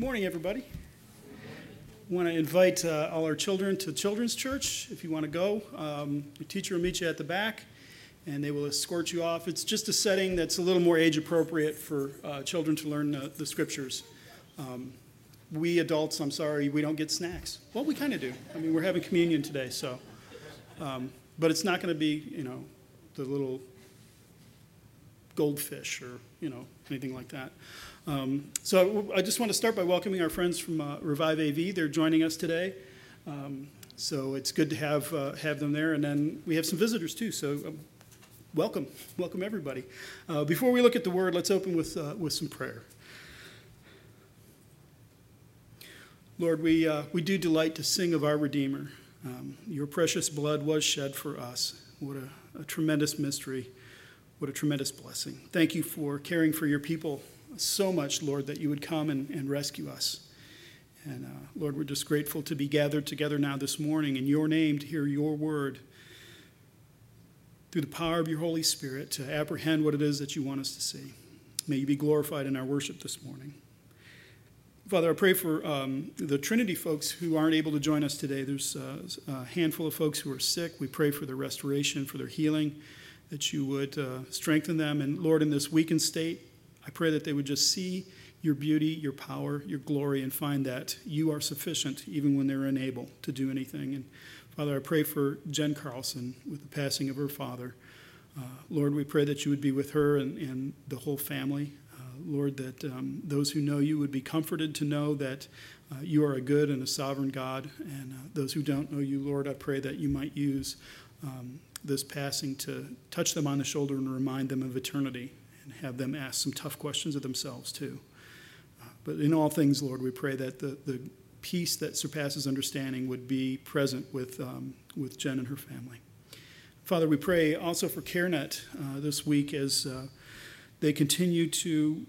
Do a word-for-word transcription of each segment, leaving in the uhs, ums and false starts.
Morning, everybody. I want to invite uh, all our children to Children's Church if you want to go. Um, your teacher will meet you at the back, and they will escort you off. It's just a setting that's a little more age-appropriate for uh, children to learn uh, the scriptures. Um, we adults, I'm sorry, we don't get snacks. Well, we kind of do. I mean, we're having communion today, so. Um, but it's not going to be, you know, the little goldfish or, you know, anything like that. Um, so I, I just want to start by welcoming our friends from uh, Revive A V. They're joining us today. Um, so it's good to have uh, have them there. And then we have some visitors, too, so um, welcome. Welcome, everybody. Uh, before we look at the Word, let's open with uh, with some prayer. Lord, we, uh, we do delight to sing of our Redeemer. Um, your precious blood was shed for us. What a, a tremendous mystery. What a tremendous blessing. Thank you for caring for your people so much, Lord, that you would come and, and rescue us. And uh, Lord, we're just grateful to be gathered together now this morning in your name to hear your word through the power of your Holy Spirit to apprehend what it is that you want us to see. May you be glorified in our worship this morning. Father, I pray for um, the Trinity folks who aren't able to join us today. There's uh, a handful of folks who are sick. We pray for their restoration, for their healing, that you would uh, strengthen them. And Lord, in this weakened state, I pray that they would just see your beauty, your power, your glory, and find that you are sufficient even when they're unable to do anything. And Father, I pray for Jen Carlson with the passing of her father. Uh, Lord, we pray that you would be with her and, and the whole family. Lord, that um, those who know you would be comforted to know that uh, you are a good and a sovereign God. And uh, those who don't know you, Lord, I pray that you might use um, this passing to touch them on the shoulder and remind them of eternity and have them ask some tough questions of themselves, too. Uh, but in all things, Lord, we pray that the, the peace that surpasses understanding would be present with, um, with Jen and her family. Father, we pray also for CareNet uh, this week as uh, they continue to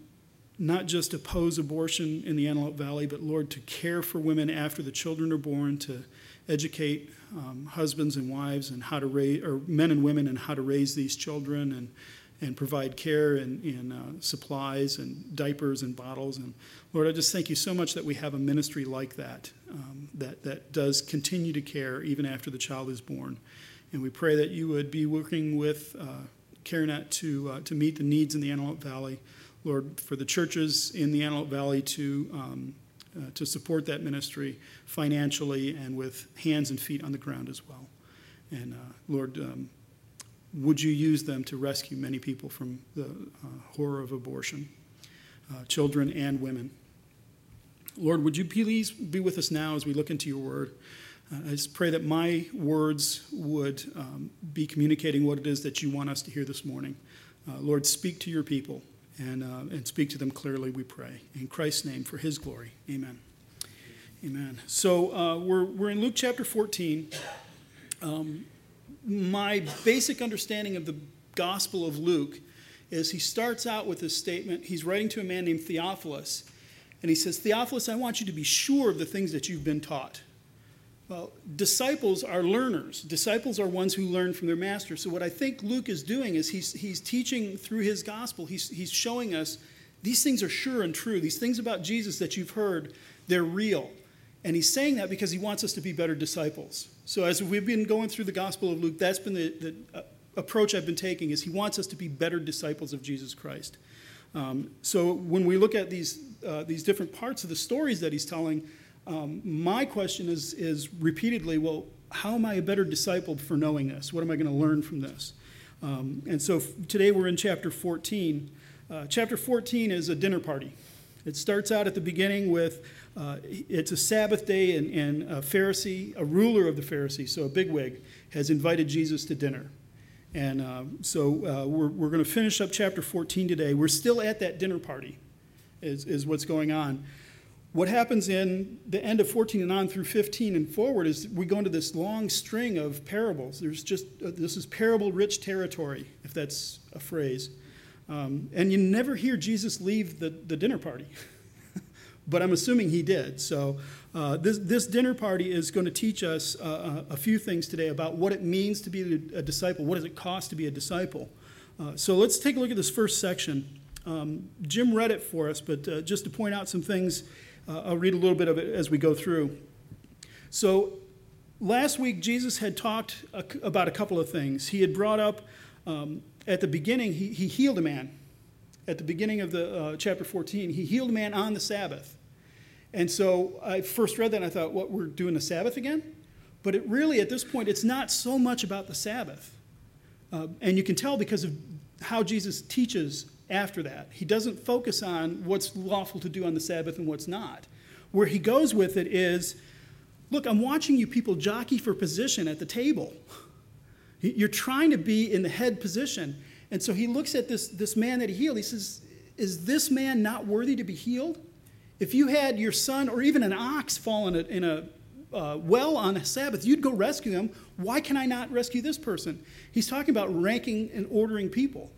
not just oppose abortion in the Antelope Valley, but, Lord, to care for women after the children are born, to educate um, husbands and wives and how to raise, or men and women, and how to raise these children and, and provide care and, and uh, supplies and diapers and bottles. And, Lord, I just thank you so much that we have a ministry like that, um, that, that does continue to care even after the child is born. And we pray that you would be working with uh, CareNet to, uh, to meet the needs in the Antelope Valley. Lord, for the churches in the Antelope Valley to um, uh, to support that ministry financially and with hands and feet on the ground as well. And uh, Lord, um, would you use them to rescue many people from the uh, horror of abortion, uh, children and women. Lord, would you please be with us now as we look into your word? Uh, I just pray that my words would um, be communicating what it is that you want us to hear this morning. Uh, Lord, speak to your people. And, uh, and speak to them clearly, we pray. In Christ's name, for his glory. Amen. Amen. So uh, we're, we're in Luke chapter fourteen. Um, my basic understanding of the Gospel of Luke is he starts out with this statement. He's writing to a man named Theophilus. And he says, Theophilus, I want you to be sure of the things that you've been taught. Well, disciples are learners. Disciples are ones who learn from their master. So what I think Luke is doing is he's he's teaching through his gospel. He's he's showing us these things are sure and true. These things about Jesus that you've heard, they're real. And he's saying that because he wants us to be better disciples. So as we've been going through the Gospel of Luke, that's been the, the approach I've been taking is he wants us to be better disciples of Jesus Christ. Um, so when we look at these uh, these different parts of the stories that he's telling, Um, my question is, is repeatedly, well, how am I a better disciple for knowing this? What am I going to learn from this? Um, and so f- today we're in chapter fourteen. Uh, chapter fourteen is a dinner party. It starts out at the beginning with, uh, it's a Sabbath day, and, and a Pharisee, a ruler of the Pharisees, so a bigwig, has invited Jesus to dinner. And uh, so uh, we're, we're going to finish up chapter fourteen today. We're still at that dinner party is, is what's going on. What happens in the end of fourteen and on through fifteen and forward is we go into this long string of parables. There's just, uh, this is parable-rich territory, if that's a phrase. Um, and you never hear Jesus leave the, the dinner party. But I'm assuming he did. So uh, this, this dinner party is going to teach us uh, a few things today about what it means to be a disciple. What does it cost to be a disciple? Uh, so let's take a look at this first section. Um, Jim read it for us, but uh, just to point out some things Uh, I'll read a little bit of it as we go through. So last week, Jesus had talked a, about a couple of things. He had brought up, um, at the beginning, he, he healed a man. At the beginning of the uh, chapter fourteen, he healed a man on the Sabbath. And so I first read that and I thought, what, we're doing the Sabbath again? But it really, at this point, it's not so much about the Sabbath. Uh, and you can tell because of how Jesus teaches after that. He doesn't focus on what's lawful to do on the Sabbath and what's not. Where he goes with it is, look, I'm watching you people jockey for position at the table. You're trying to be in the head position. And so he looks at this, this man that he healed. He says, is this man not worthy to be healed? If you had your son or even an ox fall in a, in a uh, well on a Sabbath, you'd go rescue him. Why can I not rescue this person? He's talking about ranking and ordering people.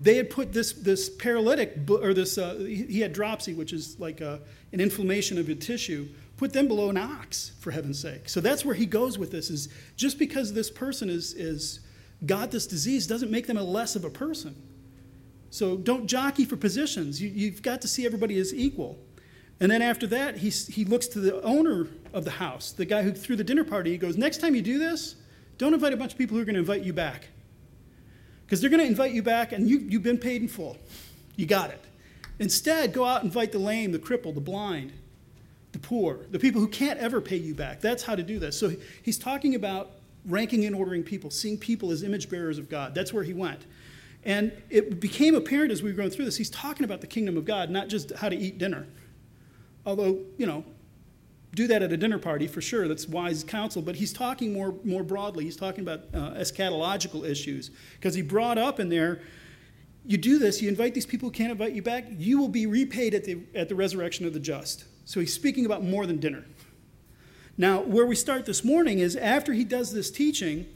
They had put this, this paralytic, or this, uh, he had dropsy, which is like a, an inflammation of a tissue, put them below an ox, for heaven's sake. So that's where he goes with this, is just because this person is, is got this disease doesn't make them a less of a person. So don't jockey for positions. You, you've got to see everybody as equal. And then after that, he, he looks to the owner of the house, the guy who threw the dinner party. He goes, next time you do this, don't invite a bunch of people who are going to invite you back. Because they're going to invite you back, and you, you've been paid in full. You got it. Instead, go out and invite the lame, the crippled, the blind, the poor, the people who can't ever pay you back. That's how to do this. So he's talking about ranking and ordering people, seeing people as image bearers of God. That's where he went. And it became apparent as we were going through this, he's talking about the kingdom of God, not just how to eat dinner. Although, you know, do that at a dinner party for sure. That's wise counsel. But he's talking more, more broadly. He's talking about uh, eschatological issues. Because he brought up in there, you do this, you invite these people who can't invite you back, you will be repaid at the, at the resurrection of the just. So he's speaking about more than dinner. Now, where we start this morning is after he does this teaching,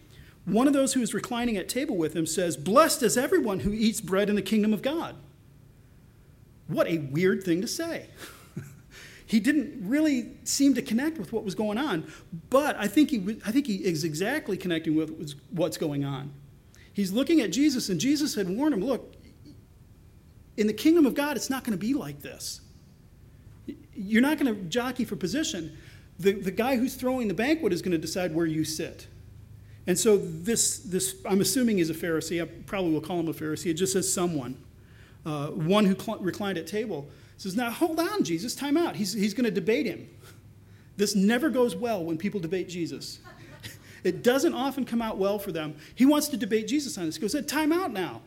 one of those who is reclining at table with him says, blessed is everyone who eats bread in the kingdom of God. What a weird thing to say. He didn't really seem to connect with what was going on, but I think he, I think he is exactly connecting with what's going on. He's looking at Jesus, and Jesus had warned him, look, in the kingdom of God, it's not going to be like this. You're not going to jockey for position. The, the guy who's throwing the banquet is going to decide where you sit. And so this, this I'm assuming he's a Pharisee. I probably will call him a Pharisee. It just says someone, uh, one who cl- reclined at table. Says, now, hold on, Jesus, time out. He's, he's going to debate him. This never goes well when people debate Jesus. It doesn't often come out well for them. He wants to debate Jesus on this. He goes, time out now.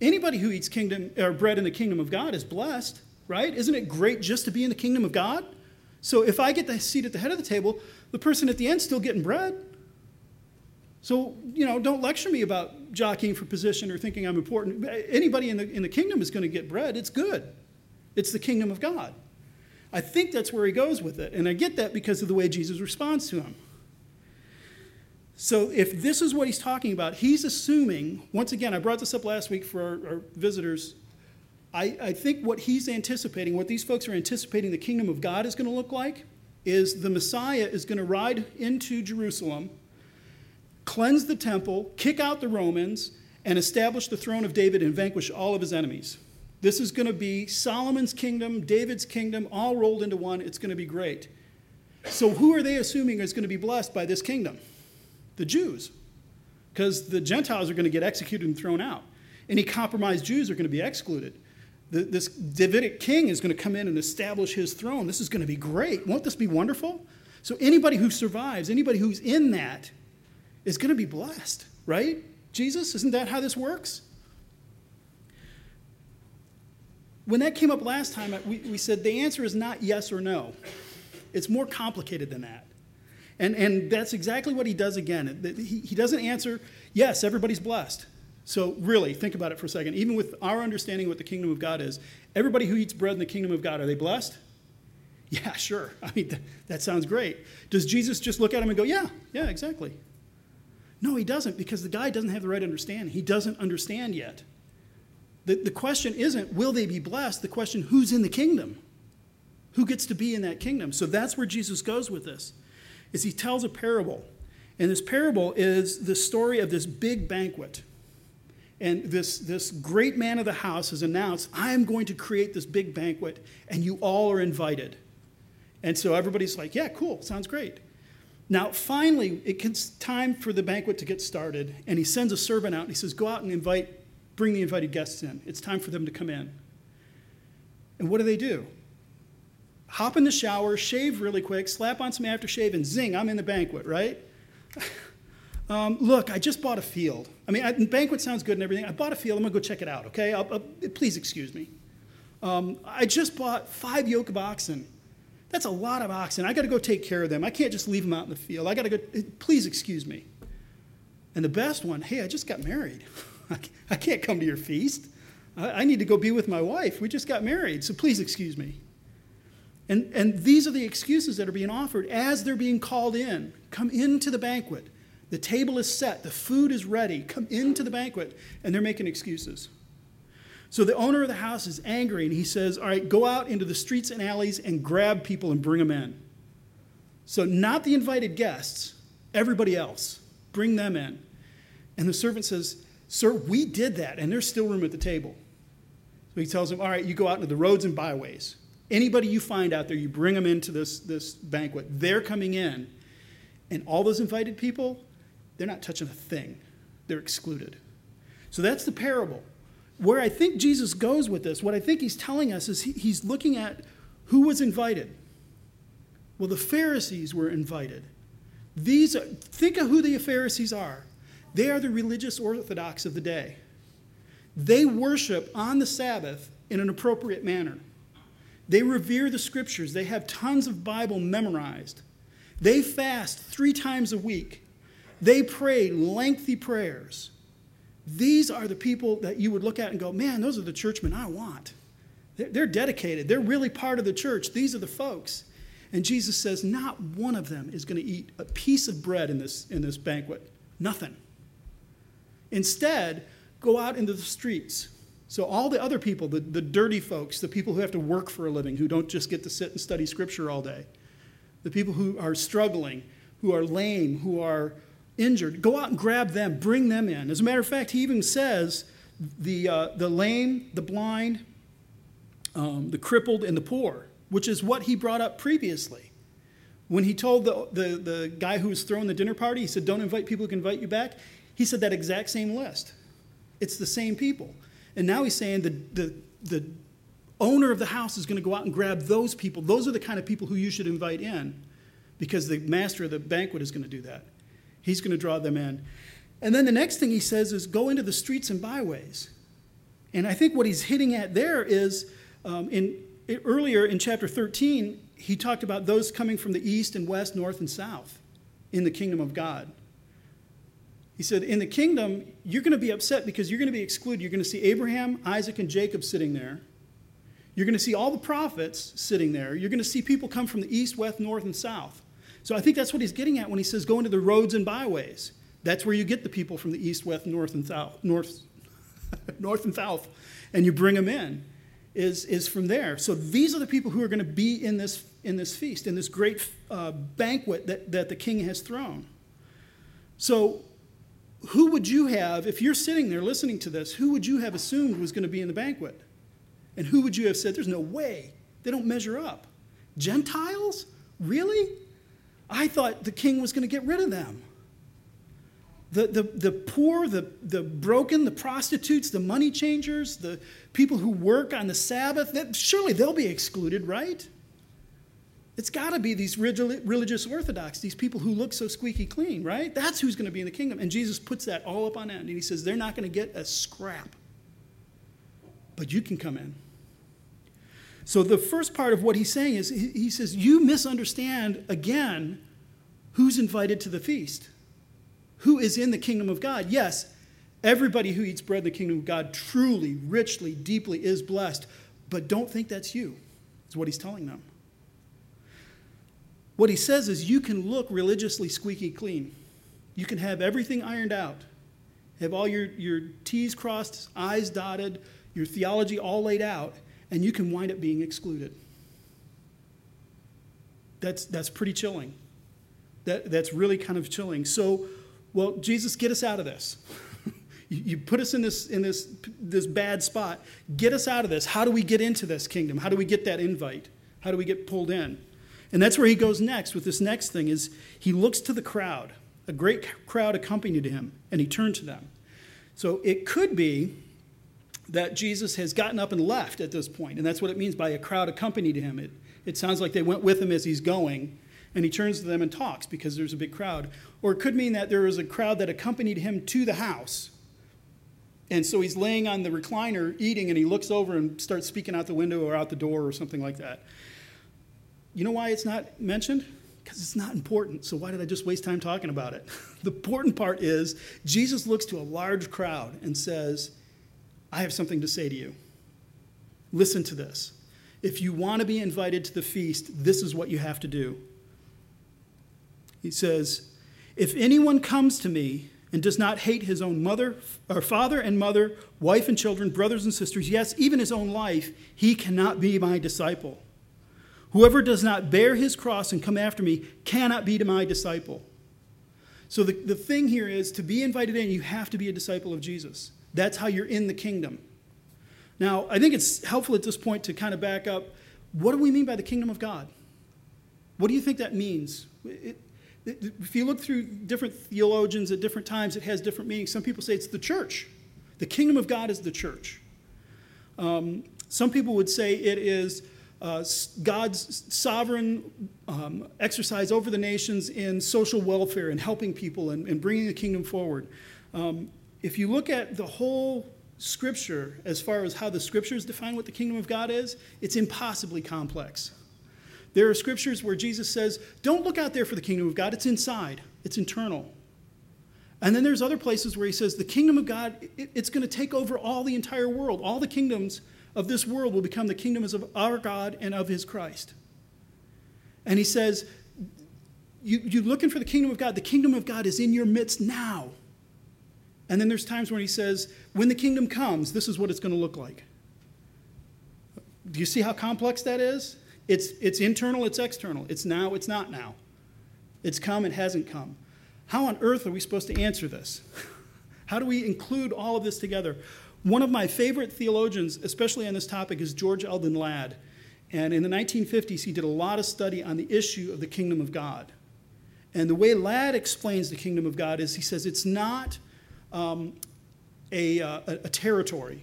Anybody who eats kingdom or bread in the kingdom of God is blessed, right? Isn't it great just to be in the kingdom of God? So if I get the seat at the head of the table, the person at the end is still getting bread. So, you know, don't lecture me about jockeying for position or thinking I'm important. Anybody in the, in the kingdom is going to get bread. It's good. It's the kingdom of God. I think that's where he goes with it. And I get that because of the way Jesus responds to him. So if this is what he's talking about, he's assuming, once again, I brought this up last week for our, our visitors. I, I think what he's anticipating, what these folks are anticipating the kingdom of God is going to look like, is the Messiah is going to ride into Jerusalem, cleanse the temple, kick out the Romans, and establish the throne of David and vanquish all of his enemies. This is going to be Solomon's kingdom, David's kingdom, all rolled into one. It's going to be great. So who are they assuming is going to be blessed by this kingdom? The Jews. Because the Gentiles are going to get executed and thrown out. Any compromised Jews are going to be excluded. The, this Davidic king is going to come in and establish his throne. This is going to be great. Won't this be wonderful? So anybody who survives, anybody who's in that, is going to be blessed, right? Jesus, isn't that how this works? When that came up last time, we, we said the answer is not yes or no. It's more complicated than that. And, and that's exactly what he does again. He, he doesn't answer, yes, everybody's blessed. So really, think about it for a second. Even with our understanding of what the kingdom of God is, everybody who eats bread in the kingdom of God, are they blessed? Yeah, sure. I mean, th- that sounds great. Does Jesus just look at him and go, yeah, yeah, exactly? No, he doesn't, because the guy doesn't have the right understanding. He doesn't understand yet. The, the question isn't, will they be blessed? The question, who's in the kingdom? Who gets to be in that kingdom? So that's where Jesus goes with this, is he tells a parable. And this parable is the story of this big banquet. And this, this great man of the house has announced, I am going to create this big banquet, and you all are invited. And so everybody's like, yeah, cool, sounds great. Now, finally, it gets time for the banquet to get started, and he sends a servant out, and he says, go out and invite, bring the invited guests in. It's time for them to come in. And what do they do? Hop in the shower, shave really quick, slap on some aftershave, and zing, I'm in the banquet, right? Um, look, I just bought a field. I mean, I, banquet sounds good and everything. I bought a field. I'm going to go check it out, okay? I'll, I'll, please excuse me. Um, I just bought five yoke of oxen. That's a lot of oxen. I got to go take care of them. I can't just leave them out in the field. I got to go, please excuse me. And the best one, hey, I just got married. I can't come to your feast. I, I need to go be with my wife. We just got married, so please excuse me. And, and these are the excuses that are being offered as they're being called in. Come into the banquet. The table is set. The food is ready. Come into the banquet. And they're making excuses. So the owner of the house is angry, and he says, all right, go out into the streets and alleys and grab people and bring them in. So not the invited guests, everybody else. Bring them in. And the servant says, sir, we did that, and there's still room at the table. So he tells him, all right, you go out into the roads and byways. Anybody you find out there, you bring them into this, this banquet. They're coming in. And all those invited people, they're not touching a thing. They're excluded. So that's the parable. Where I think Jesus goes with this, what I think he's telling us is he, he's looking at who was invited. Well, the Pharisees were invited. These are, think of who the Pharisees are. They are the religious orthodox of the day. They worship on the Sabbath in an appropriate manner. They revere the scriptures. They have tons of Bible memorized. They fast three times a week. They pray lengthy prayers. These are the people that you would look at and go, man, those are the churchmen I want. They're dedicated. They're really part of the church. These are the folks. And Jesus says not one of them is going to eat a piece of bread in this, in this banquet. Nothing. Instead, go out into the streets. So all the other people, the, the dirty folks, the people who have to work for a living, who don't just get to sit and study scripture all day, the people who are struggling, who are lame, who are injured, go out and grab them, bring them in. As a matter of fact, he even says the, uh, the lame, the blind, um, the crippled, and the poor, which is what he brought up previously. When he told the, the, the guy who was throwing the dinner party, he said, don't invite people who can invite you back. He said that exact same list. It's the same people. And now he's saying the, the, the owner of the house is going to go out and grab those people. Those are the kind of people who you should invite in, because the master of the banquet is going to do that. He's going to draw them in. And then the next thing he says is go into the streets and byways. And I think what he's hitting at there is um, in, in earlier in chapter thirteen, he talked about those coming from the east and west, north and south in the kingdom of God. He said, in the kingdom, you're going to be upset because you're going to be excluded. You're going to see Abraham, Isaac, and Jacob sitting there. You're going to see all the prophets sitting there. You're going to see people come from the east, west, north, and south. So I think that's what he's getting at when he says go into the roads and byways. That's where you get the people from the east, west, north, and south, north, north and south, and you bring them in, is, is from there. So these are the people who are going to be in this, in this feast, in this great uh, banquet that, that the king has thrown. So who would you have, if you're sitting there listening to this, who would you have assumed was going to be in the banquet? And who would you have said, there's no way, they don't measure up? Gentiles? Really? I thought the king was going to get rid of them. The, the, the poor, the, the broken, the prostitutes, the money changers, the people who work on the Sabbath, that, surely they'll be excluded, right? It's got to be these religious orthodox, these people who look so squeaky clean, right? That's who's going to be in the kingdom. And Jesus puts that all up on end, and he says they're not going to get a scrap. But you can come in. So the first part of what he's saying is he says you misunderstand, again, who's invited to the feast, who is in the kingdom of God. Yes, everybody who eats bread in the kingdom of God truly, richly, deeply is blessed, but don't think that's you, is what he's telling them. What he says is you can look religiously squeaky clean. You can have everything ironed out, have all your, your T's crossed, I's dotted, your theology all laid out, and you can wind up being excluded. That's, that's pretty chilling. That, that's really kind of chilling. So, well, Jesus, get us out of this. you put us in this in this this bad spot. Get us out of this. How do we get into this kingdom? How do we get that invite? How do we get pulled in? And that's where he goes next with this next thing is he looks to the crowd. A great crowd accompanied him, and he turned to them. So it could be that Jesus has gotten up and left at this point, and that's what it means by a crowd accompanied him. It, it sounds like they went with him as he's going, and he turns to them and talks because there's a big crowd. Or it could mean that there was a crowd that accompanied him to the house. And so he's laying on the recliner eating, and he looks over and starts speaking out the window or out the door or something like that. You know why it's not mentioned? Because it's not important. So why did I just waste time talking about it? The important part is Jesus looks to a large crowd and says, I have something to say to you. Listen to this. If you want to be invited to the feast, this is what you have to do. He says, if anyone comes to me and does not hate his own mother, or father and mother, wife and children, brothers and sisters, yes, even his own life, he cannot be my disciple. Whoever does not bear his cross and come after me cannot be my disciple. So the, the thing here is, to be invited in, you have to be a disciple of Jesus. That's how you're in the kingdom. Now, I think it's helpful at this point to kind of back up. What do we mean by the kingdom of God? What do you think that means? It, it, if you look through different theologians at different times, it has different meanings. Some people say it's the church. The kingdom of God is the church. Um, some people would say it is uh, God's sovereign um, exercise over the nations in social welfare and helping people and, and bringing the kingdom forward. Um, If you look at the whole scripture, as far as how the scriptures define what the kingdom of God is, it's impossibly complex. There are scriptures where Jesus says, don't look out there for the kingdom of God, it's inside, it's internal. And then there's other places where he says, the kingdom of God, it's going to take over all the entire world. All the kingdoms of this world will become the kingdoms of our God and of his Christ. And he says, you, you're looking for the kingdom of God, the kingdom of God is in your midst now. And then there's times when he says, when the kingdom comes, this is what it's going to look like. Do you see how complex that is? It's it's internal, it's external. It's now, it's not now. It's come, it hasn't come. How on earth are we supposed to answer this? How do we include all of this together? One of my favorite theologians, especially on this topic, is George Eldon Ladd. And in the nineteen fifties, he did a lot of study on the issue of the kingdom of God. And the way Ladd explains the kingdom of God is he says it's not Um, a, uh, a territory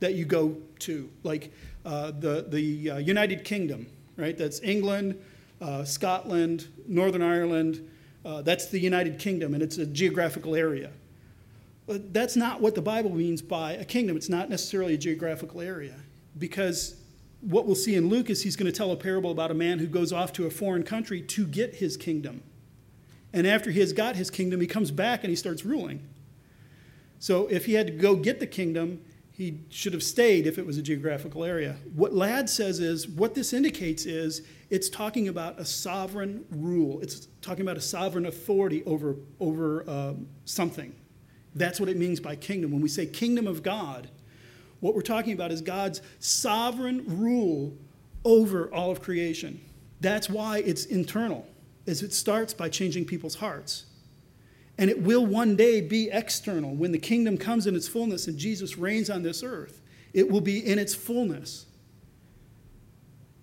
that you go to, like uh, the, the uh, United Kingdom, right? That's England, uh, Scotland, Northern Ireland. Uh, that's the United Kingdom, and it's a geographical area. But that's not what the Bible means by a kingdom. It's not necessarily a geographical area, because what we'll see in Luke is he's going to tell a parable about a man who goes off to a foreign country to get his kingdom. And after he has got his kingdom, he comes back and he starts ruling. So if he had to go get the kingdom, he should have stayed if it was a geographical area. What Ladd says is, what this indicates is, it's talking about a sovereign rule. It's talking about a sovereign authority over, over um, something. That's what it means by kingdom. When we say kingdom of God, what we're talking about is God's sovereign rule over all of creation. That's why it's internal, is it starts by changing people's hearts. And it will one day be external. When the kingdom comes in its fullness and Jesus reigns on this earth, it will be in its fullness.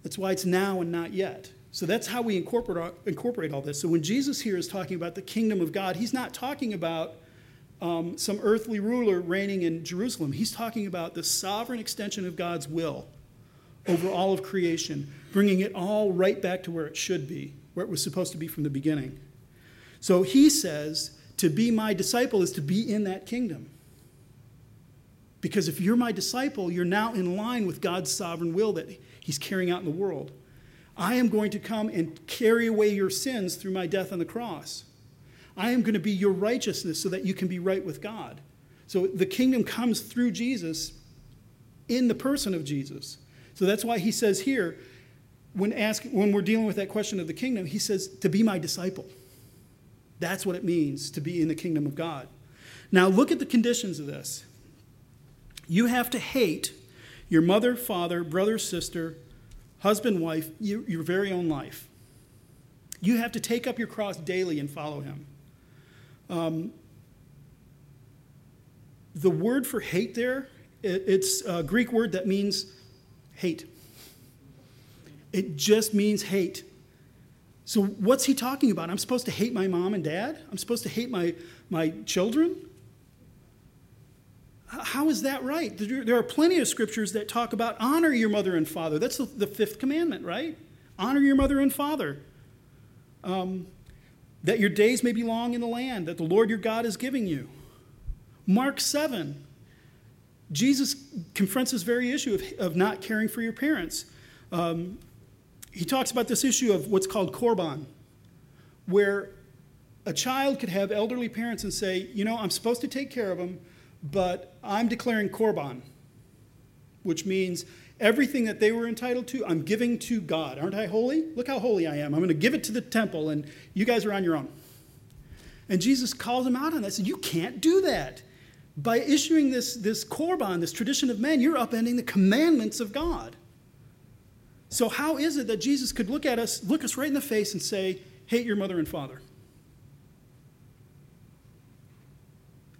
That's why it's now and not yet. So that's how we incorporate incorporate all this. So when Jesus here is talking about the kingdom of God, he's not talking about um, some earthly ruler reigning in Jerusalem. He's talking about the sovereign extension of God's will over all of creation, bringing it all right back to where it should be, where it was supposed to be from the beginning. So he says, to be my disciple is to be in that kingdom. Because if you're my disciple, you're now in line with God's sovereign will that he's carrying out in the world. I am going to come and carry away your sins through my death on the cross. I am going to be your righteousness so that you can be right with God. So the kingdom comes through Jesus, in the person of Jesus. So that's why he says here, when ask, when we're dealing with that question of the kingdom, he says, to be my disciple. That's what it means to be in the kingdom of God. Now look at the conditions of this. You have to hate your mother, father, brother, sister, husband, wife, you, your very own life. You have to take up your cross daily and follow him. Um, The word for hate there, it's a Greek word that means hate. It just means hate. So what's he talking about? I'm supposed to hate my mom and dad? I'm supposed to hate my, my children? How is that right? There are plenty of scriptures that talk about honor your mother and father. That's the, the fifth commandment, right? Honor your mother and father. Um, that your days may be long in the land that the Lord your God is giving you. Mark seven, Jesus confronts this very issue of, of not caring for your parents. Um, he talks about this issue of what's called korban, where a child could have elderly parents and say, you know, I'm supposed to take care of them, but I'm declaring korban, which means everything that they were entitled to, I'm giving to God. Aren't I holy? Look how holy I am. I'm going to give it to the temple, and you guys are on your own. And Jesus calls him out on that. He said, you can't do that. By issuing this, this korban, this tradition of men, you're upending the commandments of God. So how is it that Jesus could look at us, look us right in the face and say, hate your mother and father?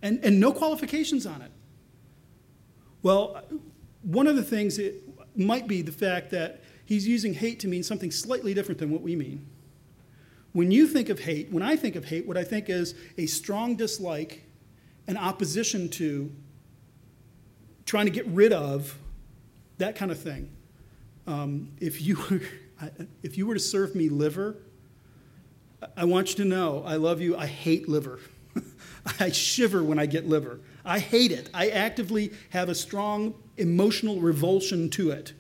And, and no qualifications on it. Well, one of the things it might be the fact that he's using hate to mean something slightly different than what we mean. When you think of hate, when I think of hate, what I think is a strong dislike, an opposition to, trying to get rid of, that kind of thing. Um, if you were, if you were to serve me liver, I want you to know I love you. I hate liver. I shiver when I get liver. I hate it. I actively have a strong emotional revulsion to it.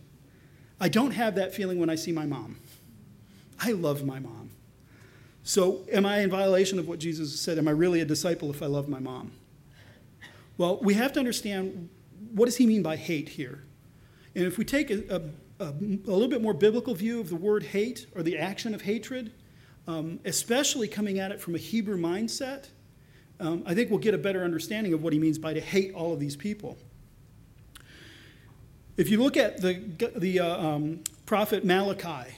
I don't have that feeling when I see my mom. I love my mom. So am I in violation of what Jesus said? Am I really a disciple if I love my mom? Well, we have to understand, what does he mean by hate here? And if we take a, a A little bit more biblical view of the word hate or the action of hatred, um, especially coming at it from a Hebrew mindset, um, I think we'll get a better understanding of what he means by to hate all of these people. If you look at the, the uh, um, prophet Malachi,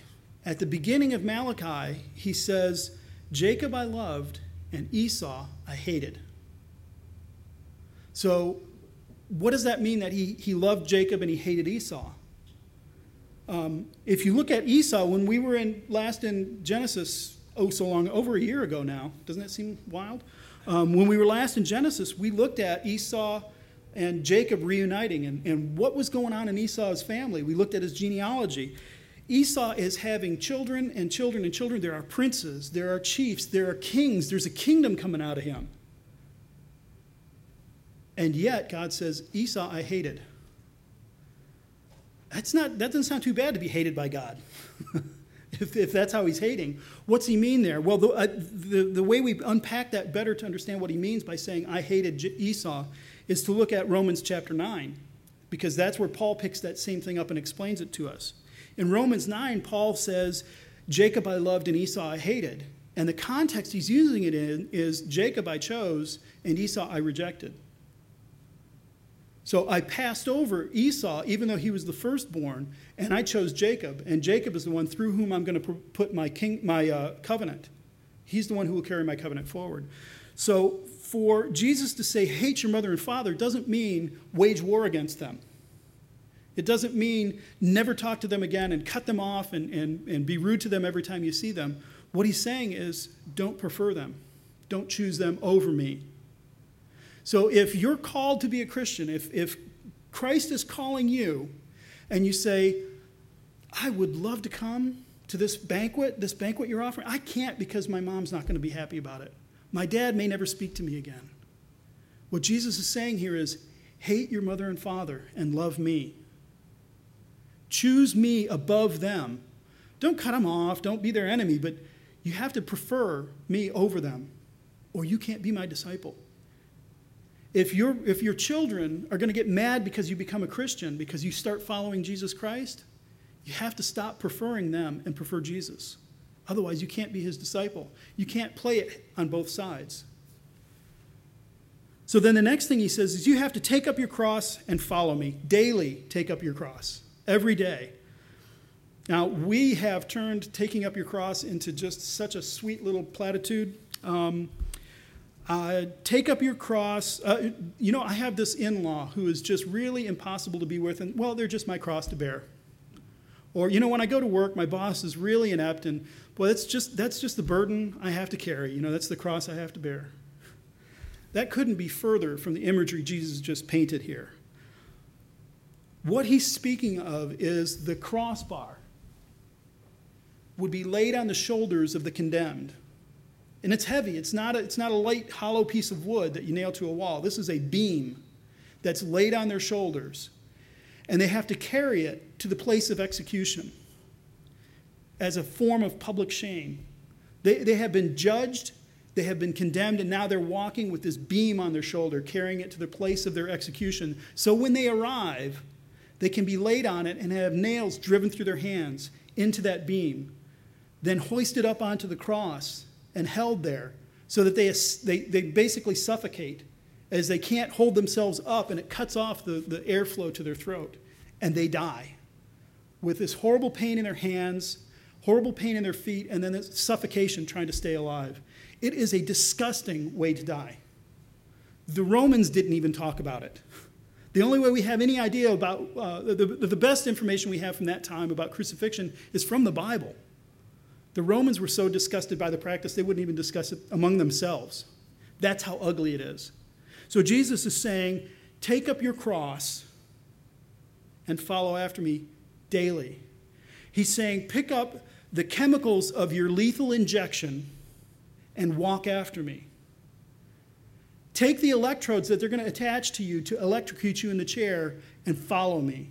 at the beginning of Malachi, he says, Jacob I loved and Esau I hated. So what does that mean that he, he loved Jacob and he hated Esau? Um, if you look at Esau, when we were in last in Genesis, oh, so long, over a year ago now, doesn't that seem wild? Um, when we were last in Genesis, we looked at Esau and Jacob reuniting and, and what was going on in Esau's family. We looked at his genealogy. Esau is having children and children and children. There are princes, there are chiefs, there are kings. There's a kingdom coming out of him. And yet God says, Esau I hated. That's not, that doesn't sound too bad to be hated by God, if, if that's how he's hating. What's he mean there? Well, the, uh, the, the way we unpack that better to understand what he means by saying, I hated J- Esau, is to look at Romans chapter nine, because that's where Paul picks that same thing up and explains it to us. In Romans nine, Paul says, Jacob I loved and Esau I hated. And the context he's using it in is Jacob I chose and Esau I rejected. So I passed over Esau, even though he was the firstborn, and I chose Jacob. And Jacob is the one through whom I'm going to put my king, my uh, covenant. He's the one who will carry my covenant forward. So for Jesus to say, hate your mother and father, doesn't mean wage war against them. It doesn't mean never talk to them again and cut them off and, and, and be rude to them every time you see them. What he's saying is, don't prefer them. Don't choose them over me. So if you're called to be a Christian, if, if Christ is calling you and you say, I would love to come to this banquet, this banquet you're offering, I can't because my mom's not going to be happy about it. My dad may never speak to me again. What Jesus is saying here is, hate your mother and father and love me. Choose me above them. Don't cut them off. Don't be their enemy, but you have to prefer me over them or you can't be my disciple. If, you're, if your children are going to get mad because you become a Christian, because you start following Jesus Christ, you have to stop preferring them and prefer Jesus. Otherwise, you can't be his disciple. You can't play it on both sides. So then the next thing he says is you have to take up your cross and follow me. Daily take up your cross. Every day. Now, we have turned taking up your cross into just such a sweet little platitude. Um, Uh, take up your cross. Uh, you know, I have this in-law who is just really impossible to be with, and, well, they're just my cross to bear. Or, you know, when I go to work, my boss is really inept, and, boy, that's just, that's just the burden I have to carry. You know, that's the cross I have to bear. That couldn't be further from the imagery Jesus just painted here. What he's speaking of is the crossbar would be laid on the shoulders of the condemned. And it's heavy. It's not a, it's not a light, hollow piece of wood that you nail to a wall. This is a beam that's laid on their shoulders. And they have to carry it to the place of execution as a form of public shame. They, they have been judged, they have been condemned, and now they're walking with this beam on their shoulder, carrying it to the place of their execution. So when they arrive, they can be laid on it and have nails driven through their hands into that beam, then hoisted up onto the cross and held there so that they, they, they basically suffocate as they can't hold themselves up, and it cuts off the, the airflow to their throat, and they die with this horrible pain in their hands, horrible pain in their feet, and then this suffocation trying to stay alive. It is a disgusting way to die. The Romans didn't even talk about it. The only way we have any idea about, uh, the, the best information we have from that time about crucifixion is from the Bible. The Romans were so disgusted by the practice, they wouldn't even discuss it among themselves. That's how ugly it is. So Jesus is saying, take up your cross and follow after me daily. He's saying, pick up the chemicals of your lethal injection and walk after me. Take the electrodes that they're going to attach to you to electrocute you in the chair and follow me.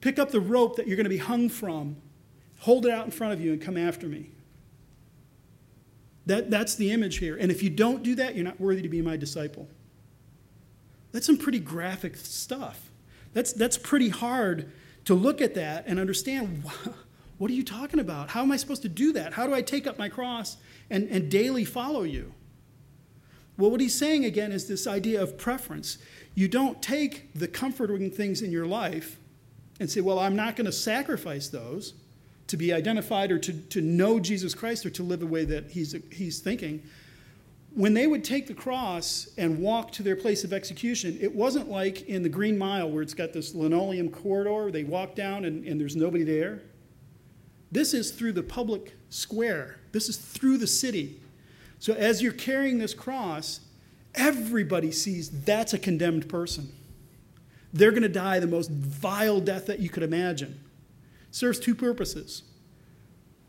Pick up the rope that you're going to be hung from, hold it out in front of you, and come after me. That, that's the image here. And if you don't do that, you're not worthy to be my disciple. That's some pretty graphic stuff. That's, that's pretty hard to look at that and understand, what are you talking about? How am I supposed to do that? How do I take up my cross and, and daily follow you? Well, what he's saying, again, is this idea of preference. You don't take the comforting things in your life and say, well, I'm not going to sacrifice those to be identified or to, to know Jesus Christ or to live the way that he's, he's thinking. When they would take the cross and walk to their place of execution, it wasn't like in the Green Mile where it's got this linoleum corridor. They walk down and, and there's nobody there. This is through the public square. This is through the city. So as you're carrying this cross, everybody sees that's a condemned person. They're going to die the most vile death that you could imagine. It serves two purposes.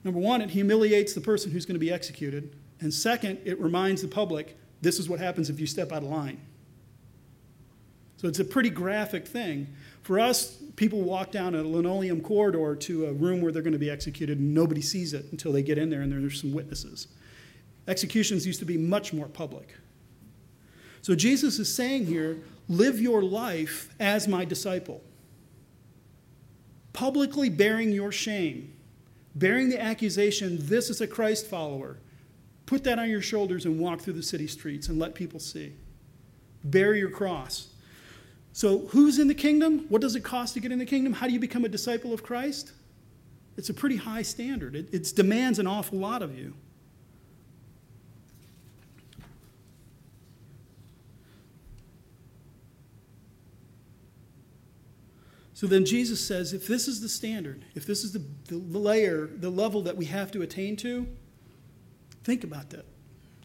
Number one, it humiliates the person who's going to be executed. And second, it reminds the public, this is what happens if you step out of line. So it's a pretty graphic thing. For us, people walk down a linoleum corridor to a room where they're going to be executed, and nobody sees it until they get in there and there's some witnesses. Executions used to be much more public. So Jesus is saying here, live your life as my disciple. Publicly bearing your shame, bearing the accusation, this is a Christ follower. Put that on your shoulders and walk through the city streets and let people see. Bear your cross. So who's in the kingdom? What does it cost to get in the kingdom? How do you become a disciple of Christ? It's a pretty high standard. It, it demands an awful lot of you. So then Jesus says, if this is the standard, if this is the, the layer, the level that we have to attain to, think about that.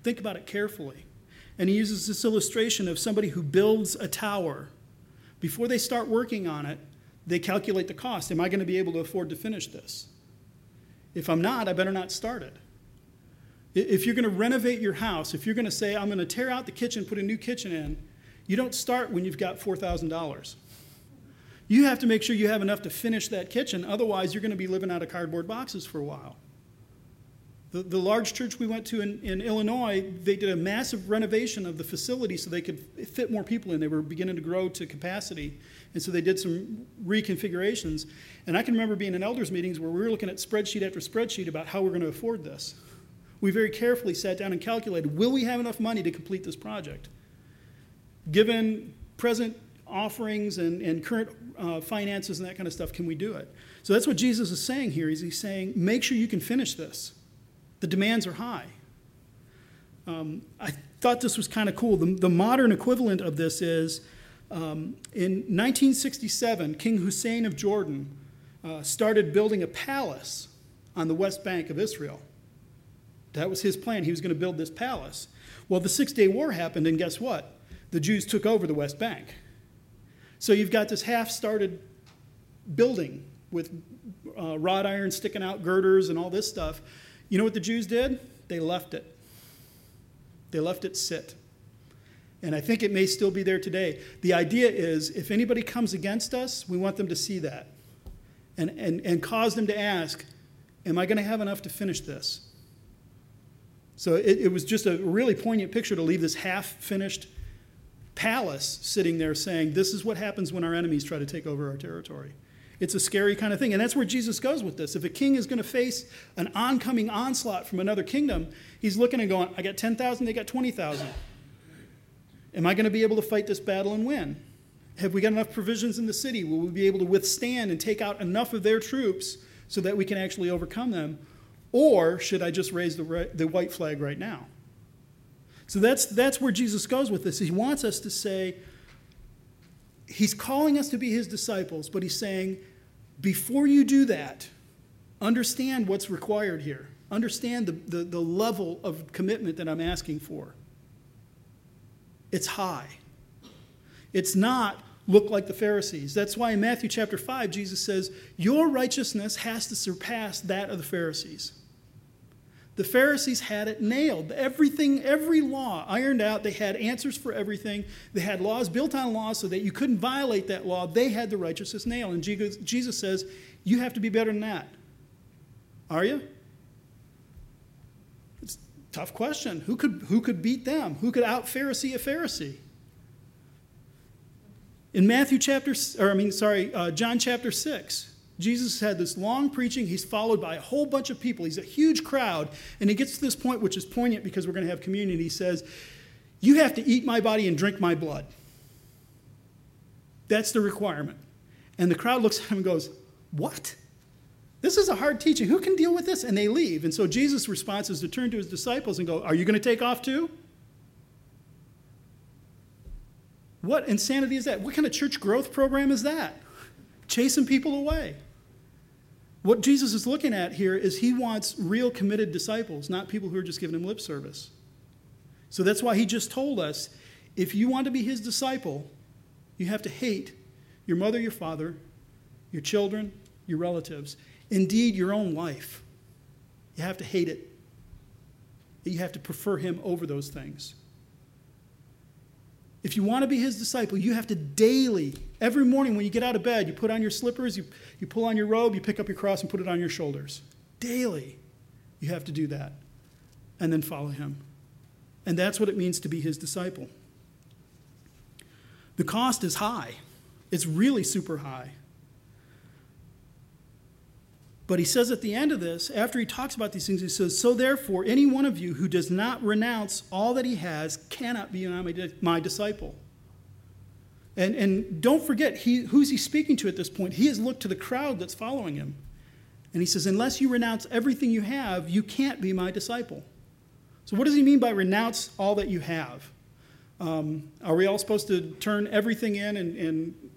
Think about it carefully. And he uses this illustration of somebody who builds a tower. Before they start working on it, they calculate the cost. Am I going to be able to afford to finish this? If I'm not, I better not start it. If you're going to renovate your house, if you're going to say, I'm going to tear out the kitchen, put a new kitchen in, you don't start when you've got four thousand dollars. You have to make sure you have enough to finish that kitchen. Otherwise, you're going to be living out of cardboard boxes for a while. The, the large church we went to in, in Illinois, they did a massive renovation of the facility so they could fit more people in. They were beginning to grow to capacity. And so they did some reconfigurations. And I can remember being in elders' meetings where we were looking at spreadsheet after spreadsheet about how we're going to afford this. We very carefully sat down and calculated, will we have enough money to complete this project? Given present offerings and, and current uh, finances and that kind of stuff, can we do it? So that's what Jesus is saying here. He's, he's saying, make sure you can finish this. The demands are high. Um, I thought this was kind of cool. The, the modern equivalent of this is um, in nineteen sixty-seven, King Hussein of Jordan uh, started building a palace on the West Bank of Israel. That was his plan. He was going to build this palace. Well, the Six-Day War happened, and guess what? The Jews took over the West Bank. So you've got this half-started building with uh, wrought iron sticking out girders and all this stuff. You know what the Jews did? They left it. They left it sit. And I think it may still be there today. The idea is, if anybody comes against us, we want them to see that and, and, and cause them to ask, am I going to have enough to finish this? So it, it was just a really poignant picture to leave this half-finished palace sitting there saying, this is what happens when our enemies try to take over our territory. It's a scary kind of thing. And that's where Jesus goes with this. If a king is going to face an oncoming onslaught from another kingdom, he's looking and going, I got ten thousand, they got twenty thousand. Am I going to be able to fight this battle and win? Have we got enough provisions in the city? Will we be able to withstand and take out enough of their troops so that we can actually overcome them? Or should I just raise the, right, the white flag right now? So that's, that's where Jesus goes with this. He wants us to say, he's calling us to be his disciples, but he's saying, before you do that, understand what's required here. Understand the, the, the level of commitment that I'm asking for. It's high. It's not look like the Pharisees. That's why in Matthew chapter five, Jesus says, your righteousness has to surpass that of the Pharisees. The Pharisees had it nailed. Everything, every law ironed out. They had answers for everything. They had laws built on laws so that you couldn't violate that law. They had the righteousness nailed. And Jesus says, you have to be better than that. Are you? It's a tough question. Who could, who could beat them? Who could out-Pharisee a Pharisee? In Matthew chapter, or I mean, sorry, uh, John chapter six. Jesus had this long preaching. He's followed by a whole bunch of people. He's a huge crowd. And he gets to this point, which is poignant because we're going to have communion. He says, you have to eat my body and drink my blood. That's the requirement. And the crowd looks at him and goes, what? This is a hard teaching. Who can deal with this? And they leave. And so Jesus' response is to turn to his disciples and go, are you going to take off too? What insanity is that? What kind of church growth program is that? Chasing people away. What Jesus is looking at here is he wants real committed disciples, not people who are just giving him lip service. So that's why he just told us, if you want to be his disciple, you have to hate your mother, your father, your children, your relatives, indeed your own life. You have to hate it. You have to prefer him over those things. If you want to be his disciple, you have to daily, every morning when you get out of bed, you put on your slippers, you, you pull on your robe, you pick up your cross and put it on your shoulders. Daily, you have to do that and then follow him. And that's what it means to be his disciple. The cost is high. It's really super high. But he says at the end of this, after he talks about these things, he says, so therefore, any one of you who does not renounce all that he has cannot be my disciple. And, and don't forget, he, who's he speaking to at this point? He has looked to the crowd that's following him. And he says, unless you renounce everything you have, you can't be my disciple. So what does he mean by renounce all that you have? Um, are we all supposed to turn everything in and, and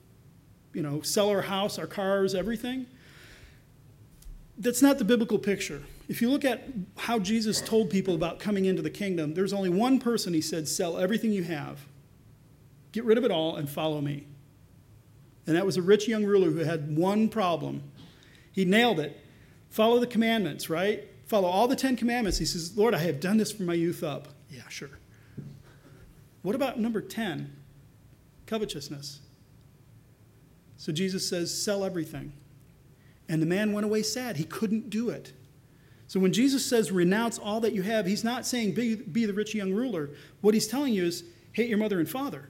you know, sell our house, our cars, everything? That's not the biblical picture. If you look at how Jesus told people about coming into the kingdom, there's only one person he said, sell everything you have, get rid of it all, and follow me. And that was a rich young ruler who had one problem. He nailed it. Follow the commandments, right? Follow all the Ten Commandments. He says, Lord, I have done this from my youth up. Yeah, sure. What about number ten? Covetousness. So Jesus says, sell everything. And the man went away sad. He couldn't do it. So when Jesus says renounce all that you have, he's not saying be, be the rich young ruler. What he's telling you is hate your mother and father.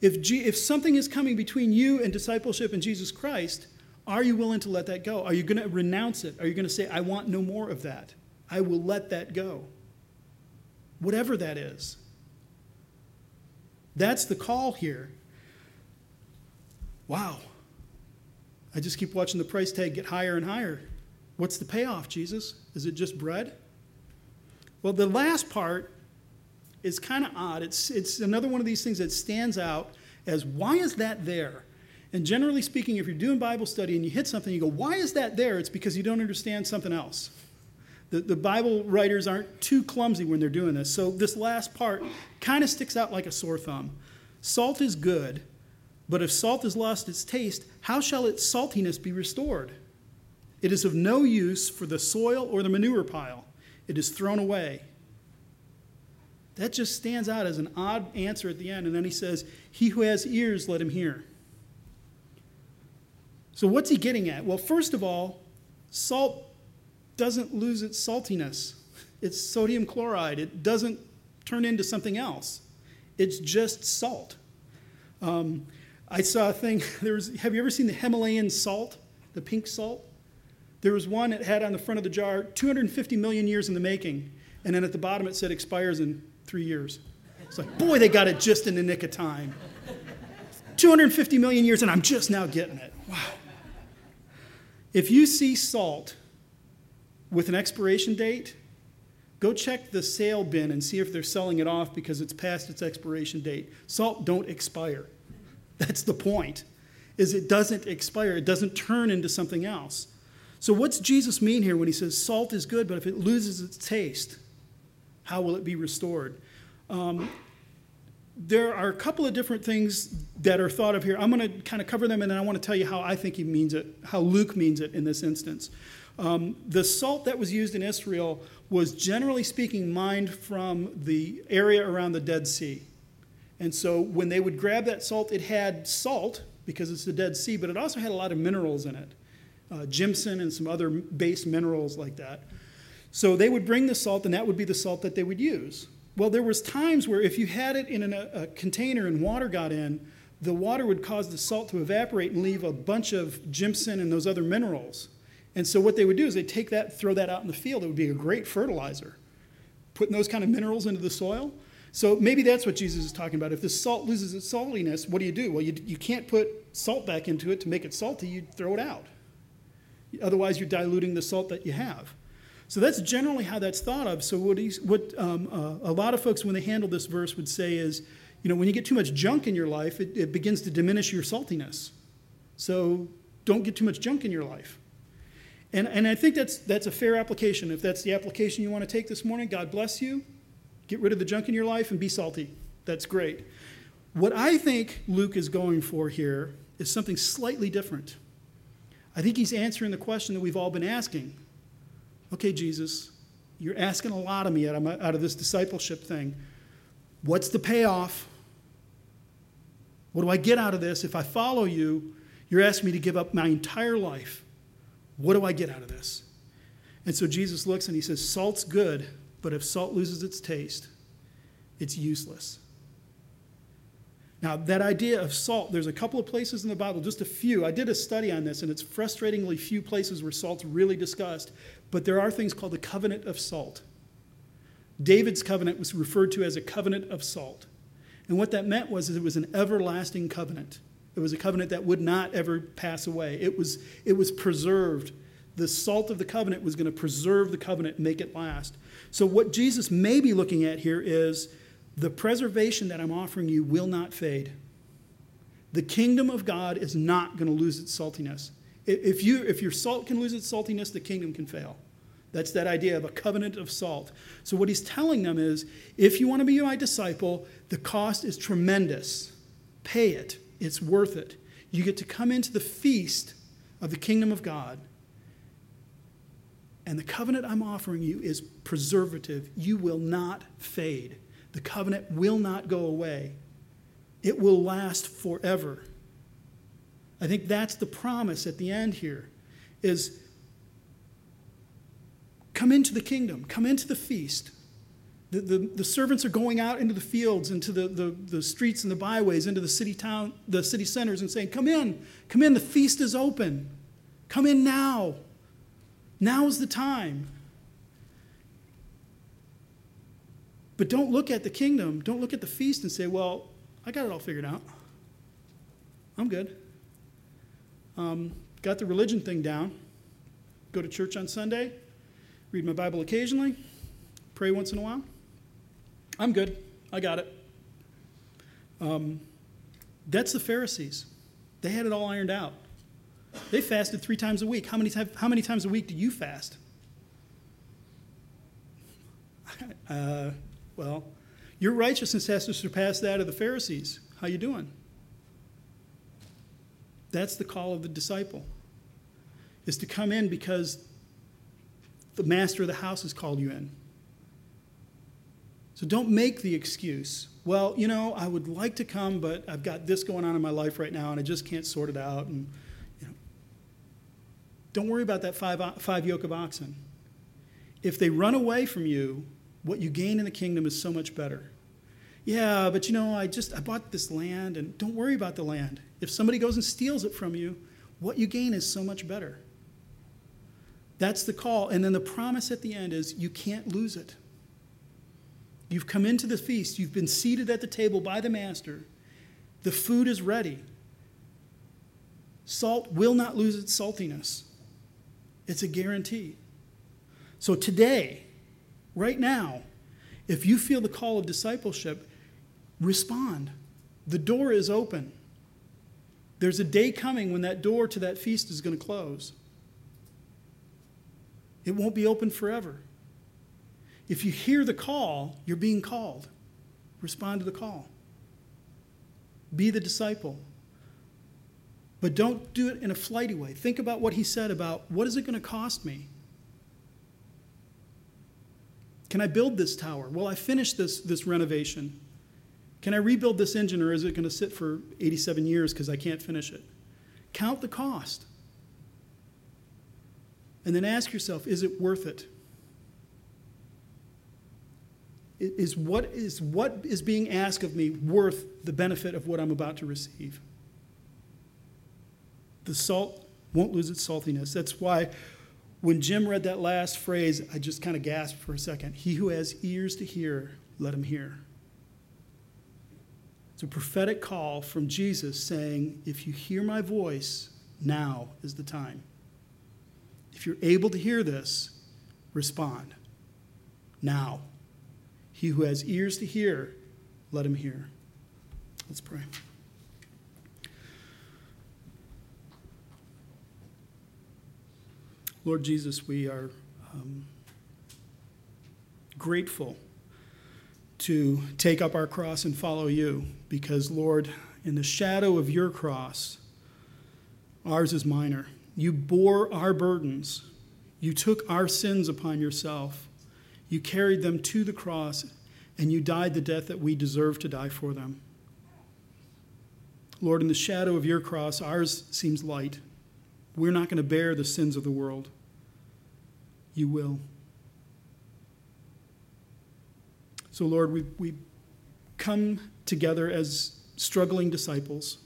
If, G, if something is coming between you and discipleship in Jesus Christ, are you willing to let that go? Are you going to renounce it? Are you going to say, I want no more of that? I will let that go. Whatever that is. That's the call here. Wow. I just keep watching the price tag get higher and higher. What's the payoff, Jesus? Is it just bread? Well, the last part is kind of odd. It's, it's another one of these things that stands out as, why is that there? And generally speaking, if you're doing Bible study and you hit something, you go, why is that there? It's because you don't understand something else. The, the Bible writers aren't too clumsy when they're doing this. So this last part kind of sticks out like a sore thumb. Salt is good, but if salt has lost its taste, how shall its saltiness be restored? It is of no use for the soil or the manure pile. It is thrown away. That just stands out as an odd answer at the end. And then he says, he who has ears, let him hear. So what's he getting at? Well, first of all, salt doesn't lose its saltiness. It's sodium chloride. It doesn't turn into something else. It's just salt. Um, I saw a thing. There was, have you ever seen the Himalayan salt, the pink salt? There was one that had on the front of the jar, two hundred fifty million years in the making. And then at the bottom it said expires in three years. It's like, boy, they got it just in the nick of time. two hundred fifty million years and I'm just now getting it. Wow. If you see salt with an expiration date, go check the sale bin and see if they're selling it off because it's past its expiration date. Salt don't expire. That's the point, is it doesn't expire. It doesn't turn into something else. So what's Jesus mean here when he says salt is good, but if it loses its taste, how will it be restored? Um, there are a couple of different things that are thought of here. I'm going to kind of cover them, and then I want to tell you how I think he means it, how Luke means it in this instance. Um, the salt that was used in Israel was, generally speaking, mined from the area around the Dead Sea. And so when they would grab that salt, it had salt, because it's the Dead Sea, but it also had a lot of minerals in it. Uh, Jimson and some other base minerals like that. So they would bring the salt, and that would be the salt that they would use. Well, there was times where if you had it in an, a, a container and water got in, the water would cause the salt to evaporate and leave a bunch of Jimson and those other minerals. And so what they would do is they'd take that, throw that out in the field. It would be a great fertilizer, putting those kind of minerals into the soil. So maybe that's what Jesus is talking about. If the salt loses its saltiness, what do you do? Well, you, you can't put salt back into it to make it salty. You throw it out. Otherwise, you're diluting the salt that you have. So that's generally how that's thought of. So what, he, what um, uh, a lot of folks, when they handle this verse, would say is, you know, when you get too much junk in your life, it, it begins to diminish your saltiness. So don't get too much junk in your life. And and I think that's that's a fair application. If that's the application you want to take this morning, God bless you. Get rid of the junk in your life and be salty. That's great. What I think Luke is going for here is something slightly different. I think he's answering the question that we've all been asking. Okay, Jesus, you're asking a lot of me out of, my, out of this discipleship thing. What's the payoff? What do I get out of this? If I follow you, you're asking me to give up my entire life. What do I get out of this? And so Jesus looks and he says, salt's good, but if salt loses its taste, it's useless. Now, that idea of salt, there's a couple of places in the Bible, just a few. I did a study on this, and it's frustratingly few places where salt's really discussed. But there are things called the covenant of salt. David's covenant was referred to as a covenant of salt. And what that meant was it was an everlasting covenant. It was a covenant that would not ever pass away. It was, it was preserved. The salt of the covenant was going to preserve the covenant and make it last. So what Jesus may be looking at here is, the preservation that I'm offering you will not fade. The kingdom of God is not going to lose its saltiness. If you, if your salt can lose its saltiness, the kingdom can fail. That's that idea of a covenant of salt. So what he's telling them is, if you want to be my disciple, the cost is tremendous. Pay it. It's worth it. You get to come into the feast of the kingdom of God. And the covenant I'm offering you is preservative. You will not fade. The covenant will not go away. It will last forever. I think that's the promise at the end here, is come into the kingdom. Come into the feast. The, the, the servants are going out into the fields, into the, the, the streets and the byways, into the city town, the city centers, and saying, come in. Come in. The feast is open. Come in now. Now is the time. But don't look at the kingdom, don't look at the feast and say, well, I got it all figured out. I'm good. Um, got the religion thing down. Go to church on Sunday, read my Bible occasionally, pray once in a while? I'm good. I got it. Um, that's the Pharisees. They had it all ironed out. They fasted three times a week. How many, how many times a week do you fast? Uh, well, your righteousness has to surpass that of the Pharisees. How you doing? That's the call of the disciple, is to come in because the master of the house has called you in. So don't make the excuse, well, you know, I would like to come, but I've got this going on in my life right now, and I just can't sort it out. And you know, don't worry about that five, five yoke of oxen. If they run away from you, what you gain in the kingdom is so much better. Yeah, but you know, I just, I bought this land, and don't worry about the land. If somebody goes and steals it from you, what you gain is so much better. That's the call. And then the promise at the end is you can't lose it. You've come into the feast. You've been seated at the table by the master. The food is ready. Salt will not lose its saltiness. It's a guarantee. So today, right now, if you feel the call of discipleship, respond. The door is open. There's a day coming when that door to that feast is going to close. It won't be open forever. If you hear the call, you're being called. Respond to the call. Be the disciple. But don't do it in a flighty way. Think about what he said about, what is it going to cost me? Can I build this tower? Will I finish this, this renovation? Can I rebuild this engine, or is it going to sit for eighty-seven years because I can't finish it? Count the cost. And then ask yourself, is it worth it? Is what is what is being asked of me worth the benefit of what I'm about to receive? The salt won't lose its saltiness. That's why when Jim read that last phrase, I just kind of gasped for a second. He who has ears to hear, let him hear. It's a prophetic call from Jesus saying, if you hear my voice, now is the time. If you're able to hear this, respond. Now. He who has ears to hear, let him hear. Let's pray. Lord Jesus, we are um, grateful to take up our cross and follow you because, Lord, in the shadow of your cross, ours is minor. You bore our burdens. You took our sins upon yourself. You carried them to the cross, and you died the death that we deserve to die for them. Lord, in the shadow of your cross, ours seems light. We're not going to bear the sins of the world. You will. So, Lord, we, we come together as struggling disciples,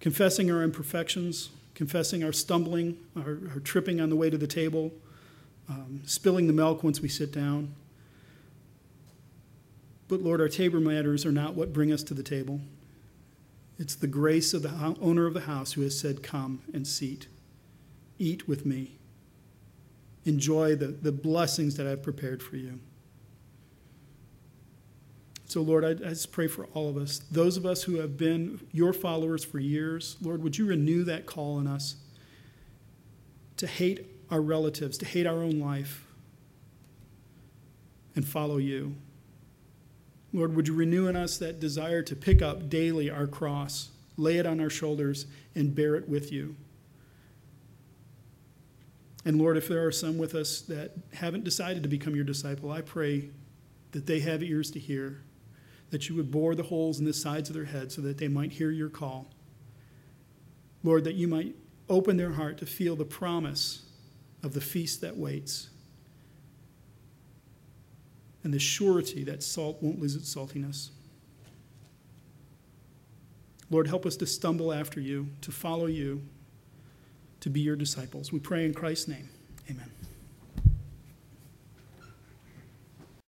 confessing our imperfections, confessing our stumbling, our, our tripping on the way to the table, Um, spilling the milk once we sit down. But Lord, our table matters are not what bring us to the table. It's the grace of the owner of the house who has said, come and seat. Eat with me. Enjoy the, the blessings that I've prepared for you. So Lord, I, I just pray for all of us. Those of us who have been your followers for years, Lord, would you renew that call in us to hate our relatives, to hate our own life and follow you. Lord, would you renew in us that desire to pick up daily our cross, lay it on our shoulders, and bear it with you. And Lord, if there are some with us that haven't decided to become your disciple, I pray that they have ears to hear, that you would bore the holes in the sides of their head so that they might hear your call. Lord, that you might open their heart to feel the promise of the feast that waits, and the surety that salt won't lose its saltiness. Lord, help us to stumble after you, to follow you, to be your disciples. We pray in Christ's name. Amen.